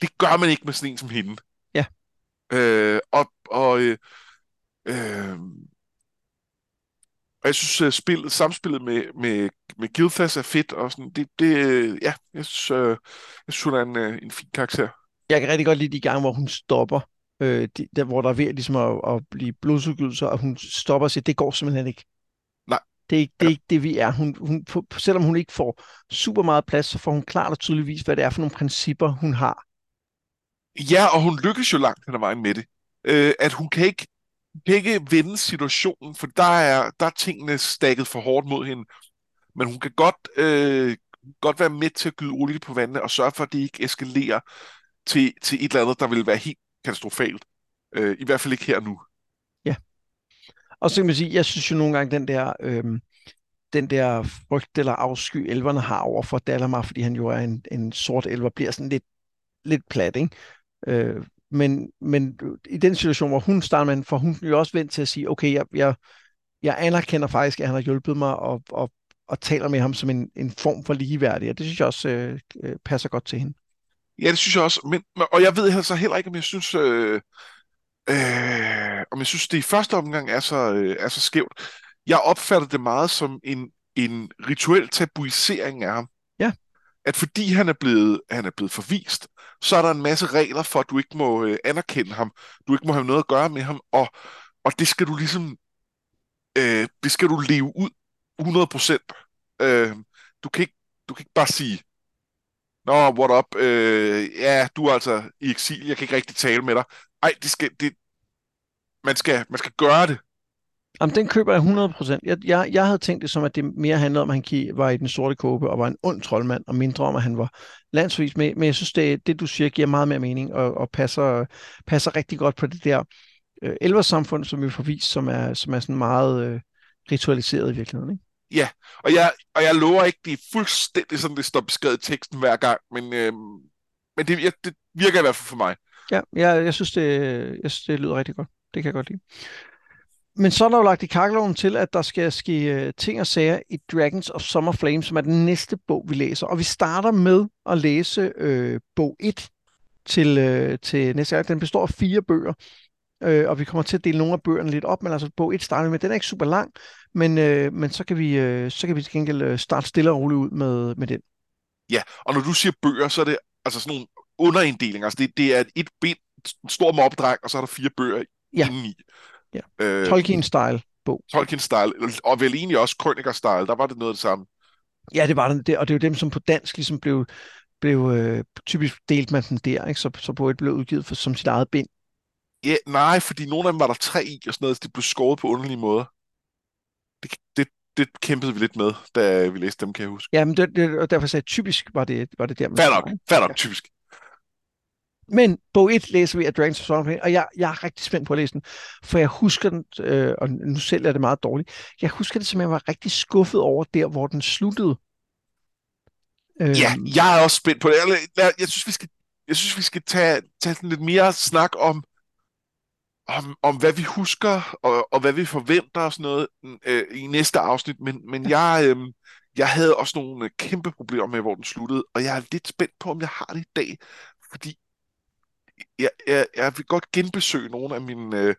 Det gør man ikke med sådan en som hende. Ja. Øh, og... og øh, øh, Og jeg synes, spillet, samspillet med, med, med Gilthas er fedt, og sådan, det, det, ja, jeg synes, øh, jeg synes hun er en, en fin karakter. Jeg kan rigtig godt lide de gange, hvor hun stopper, øh, de, der, hvor der er ved ligesom at, at blive blodsudgydelser, og hun stopper og siger, det går simpelthen ikke. Nej. Det er ikke det, er ja. ikke det vi er. Hun, hun, selvom hun ikke får super meget plads, så får hun klart og tydeligvis, hvad det er for nogle principper, hun har. Ja, og hun lykkes jo langt hen ad vejen med det. Øh, at hun kan ikke Hun kan ikke vende situationen, for der er, der er tingene stakket for hårdt mod hende. Men hun kan godt, øh, godt være med til at gyde olie på vandene og sørge for, at det ikke eskalerer til, til et eller andet, der vil være helt katastrofalt. Øh, I hvert fald ikke her nu. Ja. Og så kan man sige, jeg synes jo nogle gange, den der, øh, den der frygt eller afsky, elverne har over for Dalamar, fordi han jo er en, en sort elver, bliver sådan lidt, lidt plat, ikke? Øh, Men, men i den situation, hvor hun starter med, for hun er jo også vendt til at sige, okay, jeg, jeg, jeg anerkender faktisk, at han har hjulpet mig og, og, og taler med ham som en, en form for ligeværdig, og det synes jeg også øh, passer godt til hende. Ja, det synes jeg også, men, og jeg ved altså heller ikke, om jeg synes, øh, øh, om jeg synes det i første omgang er så, øh, er så skævt. Jeg opfatter det meget som en, en rituel tabuisering af ham. Ja. At fordi han er blevet, han er blevet forvist, så er der en masse regler for, at du ikke må øh, anerkende ham, du ikke må have noget at gøre med ham, og, og det skal du ligesom, øh, det skal du leve ud hundrede procent. Øh, du kan ikke, du kan ikke bare sige, nå, what up, øh, ja, du er altså i eksil, jeg kan ikke rigtig tale med dig. Ej, det skal, det, man skal, man skal gøre det. Jamen, den køber jeg hundrede procent. Jeg, jeg, jeg havde tænkt det som, at det mere handlede om, at han var i den sorte kåbe og var en ond troldmand, og mindre om, at han var landsvis med. Men jeg synes, det, det du siger, giver meget mere mening og, og passer, passer rigtig godt på det der øh, elversamfund, som vi får vist, som er, som er sådan meget øh, ritualiseret i virkeligheden, ikke? Ja, og jeg, og jeg lover ikke, det er fuldstændig sådan, det står beskrevet i teksten hver gang, men, øh, men det, jeg, det virker i hvert fald for mig. Ja, jeg, jeg, synes, det, jeg synes, det lyder rigtig godt. Det kan jeg godt lide. Men så er der jo lagt i kakkeloven til, at der skal ske ting og sager i Dragons of Summer Flame, som er den næste bog, vi læser. Og vi starter med at læse øh, bog et til, øh, til næste gang. Den består af fire bøger, øh, og vi kommer til at dele nogle af bøgerne lidt op. Men altså bog et starter vi med. Den er ikke super lang, men, øh, men så kan vi øh, så kan vi til gengæld starte stille og roligt ud med, med den. Ja, og når du siger bøger, så er det altså sådan nogle underinddelinger. Altså det, det er et ben, en stor mobdreng, og så er der fire bøger ja. indeni. Ja. Øh, Tolkien-style bog. Tolkien-style, og vel egentlig også Krøniker-style, der var det noget af det samme. Ja, det var det, og det er jo dem, som på dansk ligesom blev, blev øh, typisk delt man den der, ikke? Så, så på et blev udgivet for, som sit eget bind. Ja, nej, fordi nogle af dem var der tre i, og sådan noget, så det blev skåret på underlige måder. Det, det, det kæmpede vi lidt med, da vi læste dem, kan jeg huske. Ja, men det, det, og derfor sagde jeg, typisk var det, var det der. Fair nok, fair nok, typisk. Men bog et læser vi af Dragons of Summer Flame, og jeg, jeg er rigtig spændt på at læse den, for jeg husker den, øh, og nu selv er det meget dårligt, jeg husker det, som jeg var rigtig skuffet over der, hvor den sluttede. Øh... Ja, jeg er også spændt på det. Jeg, jeg, jeg synes, vi skal, jeg synes, vi skal tage, tage lidt mere snak om, om, om hvad vi husker, og, og hvad vi forventer og sådan noget øh, i næste afsnit, men, men jeg, øh, jeg havde også nogle kæmpe problemer med, hvor den sluttede, og jeg er lidt spændt på, om jeg har det i dag, fordi Jeg, jeg, jeg vil godt genbesøge nogle af mine, øh,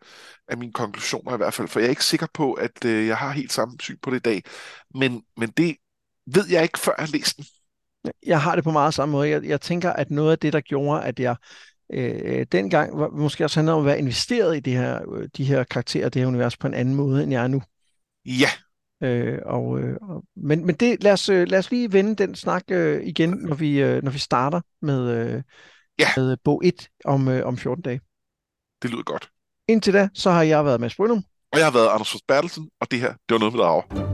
af mine konklusioner i hvert fald, for jeg er ikke sikker på, at øh, jeg har helt samme syn på det i dag. Men, men det ved jeg ikke, før jeg har læst den. Jeg har det på meget samme måde. Jeg, jeg tænker, at noget af det, der gjorde, at jeg øh, dengang var, måske også handlede om at være investeret i det her, øh, de her karakterer, det her univers på en anden måde, end jeg er nu. Ja. Øh, og, øh, og, men men det, lad, os, lad os lige vende den snak øh, igen, når vi, øh, når vi starter med... Øh, Ja. Med bog et om, øh, om fjorten dage. Det lyder godt. Indtil da, så har jeg været Mads Bryndum. Og jeg har været Anders Forsbergelsen, og det her, det var Nøden Drager.